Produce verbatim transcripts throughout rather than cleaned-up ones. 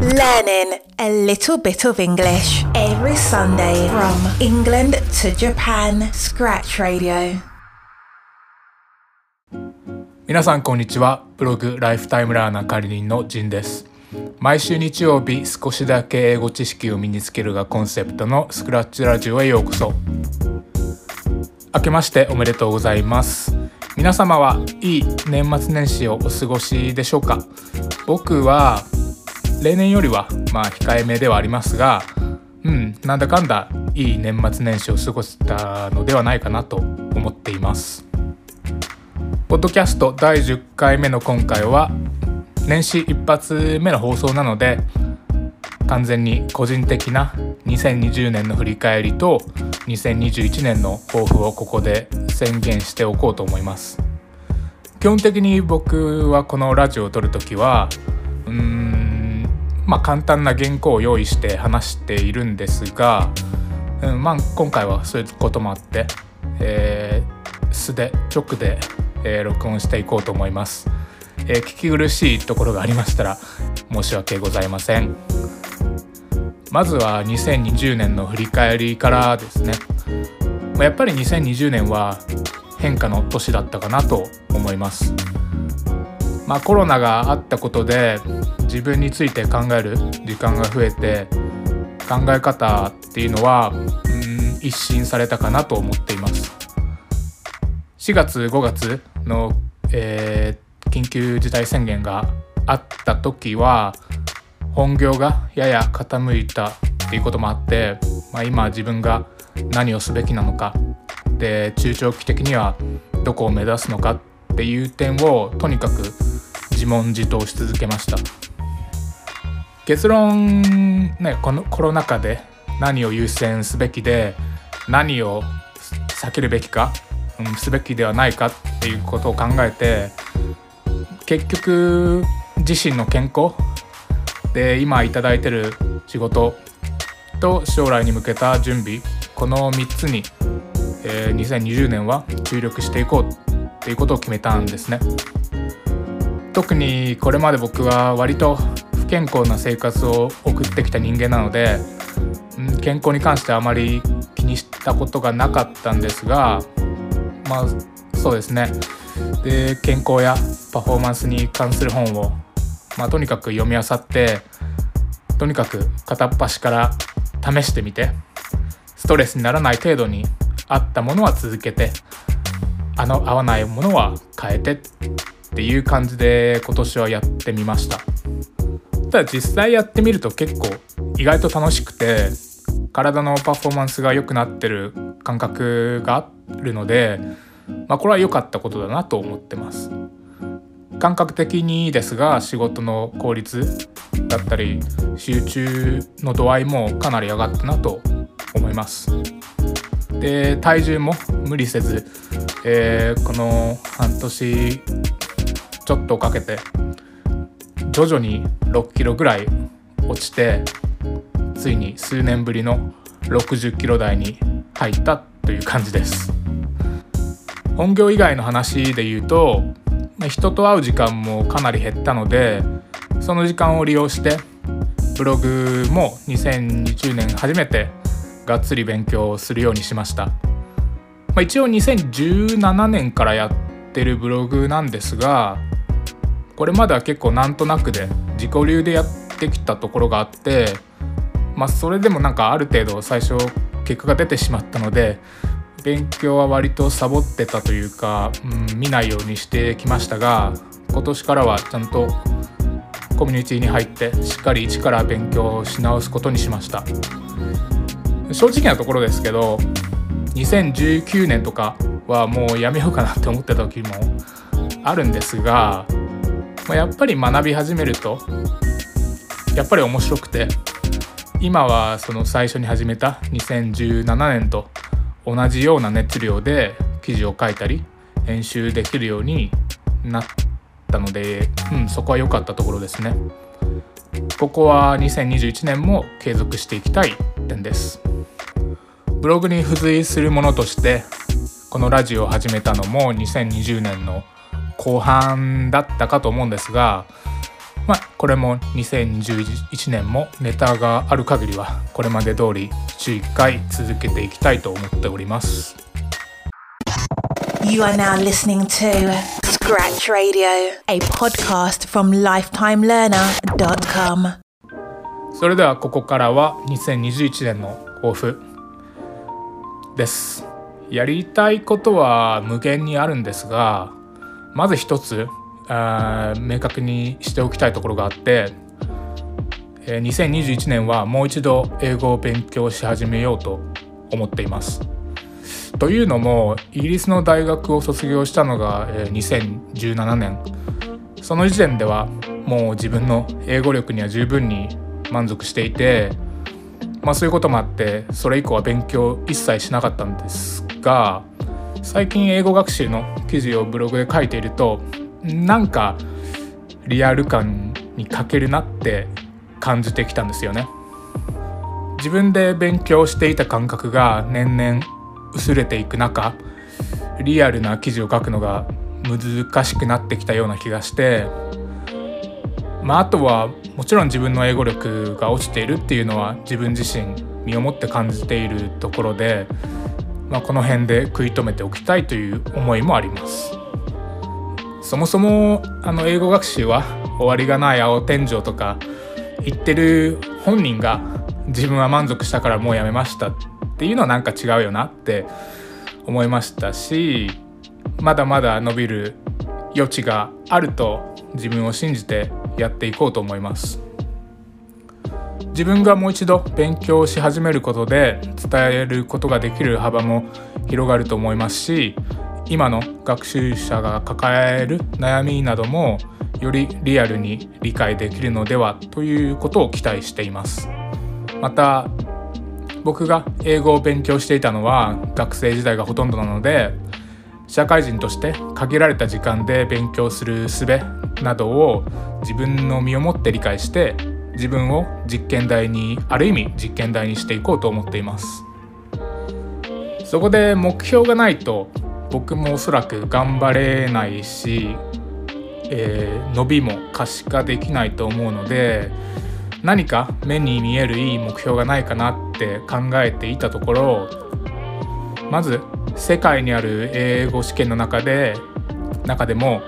Learning a little bit of English every Sunday from England to Japan. Scratch Radio. 皆さんこんにちは。ブログライフタイムラーナー管理人のジンです。毎週日曜日少しだけ英語知識を身につけるがコンセプトのスクラッチラジオへようこそ。明けましておめでとうございます。皆様はいい年末年始をお過ごしでしょうか。僕は例年よりはまあ控えめではありますが、うん、なんだかんだいい年末年始を過ごせたのではないかなと思っています。ポッドキャストだいじゅっかいめの今回は年始一発目の放送なので、完全に個人的なにせんにじゅうねんの振り返りとにせんにじゅういちねんの抱負をここで宣言しておこうと思います。基本的に僕はこのラジオを撮るときはうーんまあ簡単な原稿を用意して話しているんですが、うん、まあ今回はそういうこともあって、えー、素で直で、えー、録音していこうと思います。えー、聞き苦しいところがありましたら申し訳ございません。まずはにせんにじゅうねんの振り返りからですね。やっぱりにせんにじゅうねんは変化の年だったかなと思います。まあ、コロナがあったことで自分について考える時間が増えて、考え方っていうのはうん一新されたかなと思っています。しがつごがつの、えー、緊急事態宣言があった時は本業がやや傾いたっていうこともあって、まあ、今自分が何をすべきなのかで、中長期的にはどこを目指すのかっていう点をとにかく自問自答し続けました。結論ね、このコロナ禍で何を優先すべきで何を避けるべきか、うん、すべきではないかっていうことを考えて、結局自身の健康で今いただいてる仕事と将来に向けた準備、このみっつに、えー、にせんにじゅうねんは注力していこうっていうことを決めたんですね。特にこれまで僕は割と不健康な生活を送ってきた人間なので、うん、健康に関してはあまり気にしたことがなかったんですが、まあそうですね。で、健康やパフォーマンスに関する本をまあ、とにかく読み漁って、とにかく片っ端から試してみて、ストレスにならない程度に合ったものは続けて、あの合わないものは変えてっていう感じで今年はやってみました。ただ実際やってみると結構意外と楽しくて、体のパフォーマンスが良くなってる感覚があるので、まあ、これは良かったことだなと思ってます。感覚的にですが、仕事の効率だったり集中の度合いもかなり上がったなと思います。で、体重も無理せず、えー、この半年ちょっとかけて徐々にろっキロぐらい落ちて、ついに数年ぶりのろくじゅっキロ台に入ったという感じです。本業以外の話で言うと、人と会う時間もかなり減ったので、その時間を利用してブログもにせんにじゅうねん初めてがっつり勉強するようにしました。まあ、一応にせんじゅうななねんからやってるブログなんですが、これまでは結構なんとなくで自己流でやってきたところがあって、まあ、それでもなんかある程度最初結果が出てしまったので、勉強は割とサボってたというか、うん、見ないようにしてきましたが、今年からはちゃんとコミュニティに入ってしっかり一から勉強し直すことにしました。正直なところですけど、にせんじゅうきゅうねんとかはもうやめようかなって思ってた時もあるんですが、やっぱり学び始めるとやっぱり面白くて、今はその最初に始めたにせんじゅうななねんと同じような熱量で記事を書いたり編集できるようになったので、うん、そこは良かったところですね。ここはにせんにじゅういちねんも継続していきたい点です。ブログに付随するものとしてこのラジオを始めたのもにせんにじゅうねんの後半だったかと思うんですが、まあ、これもにせんじゅういちねんもネタがある限りはこれまで通りじゅっかい続けていきたいと思っております。 You are now listening to Scratch Radio, a podcast from lifetime learner dot com。 それではここからはにせんにじゅういちねんの抱負です。やりたいことは無限にあるんですが、まず一つあ明確にしておきたいところがあって、えー、にせんにじゅういちねんはもう一度英語を勉強し始めようと思っています。というのもイギリスの大学を卒業したのが、えー、にせんじゅうななねん。その時点ではもう自分の英語力には十分に満足していて、まあ、そういうこともあってそれ以降は勉強一切しなかったんですが、最近英語学習の記事をブログで書いていると、なんかリアル感に欠けるなって感じてきたんですよね。自分で勉強していた感覚が年々薄れていく中、リアルな記事を書くのが難しくなってきたような気がして、まあ、あとはもちろん自分の英語力が落ちているっていうのは自分自身身をもって感じているところで、まあ、この辺で食い止めておきたいという思いもあります。そもそもあの英語学習は終わりがない青天井とか言ってる本人が自分は満足したからもうやめましたっていうのはなんか違うよなって思いましたし、まだまだ伸びる余地があると自分を信じてやっていこうと思います。自分がもう一度勉強し始めることで伝えることができる幅も広がると思いますし、今の学習者が抱える悩みなどもよりリアルに理解できるのではということを期待しています。また僕が英語を勉強していたのは学生時代がほとんどなので、社会人として限られた時間で勉強する術などを自分の身をもって理解して、自分を実験台にある意味実験台にしていこうと思っています。そこで目標がないと僕もおそらく頑張れないし、えー、伸びも可視化できないと思うので、何か目に見えるいい目標がないかなって考えていたところ、まず世界にある英語試験の中で中でも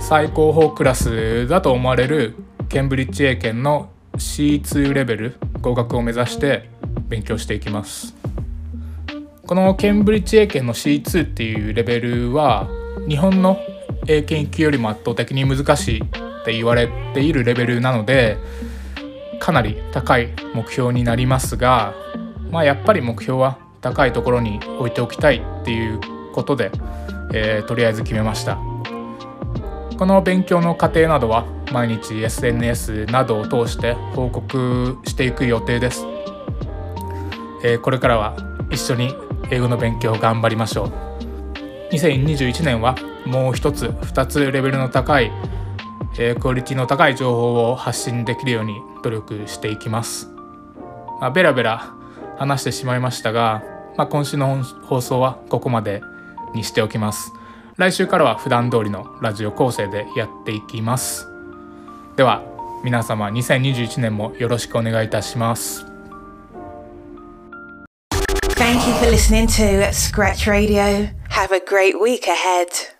最高峰クラスだと思われるケンブリッジ英検の シーツー レベル合格を目指して勉強していきます。このケンブリッジ英検の シーツー っていうレベルは日本の英検いっきよりも圧倒的に難しいって言われているレベルなので、かなり高い目標になりますが、まあ、やっぱり目標は高いところに置いておきたいっていうことで、えー、とりあえず決めました。この勉強の過程などは毎日 エスエヌエス などを通して報告していく予定です、えー、これからは一緒に英語の勉強を頑張りましょう。にせんにじゅういちねんはもう一つふたつレベルの高い、えー、クオリティの高い情報を発信できるように努力していきます、まあ、ベラベラ話してしまいましたが、まあ、今週の放送はここまでにしておきます。来週からは普段通りのラジオ構成でやっていきます。では皆様にせんにじゅういちねんもよろしくお願いいたします。Thank you for listening to Scratch Radio. Have a great week ahead.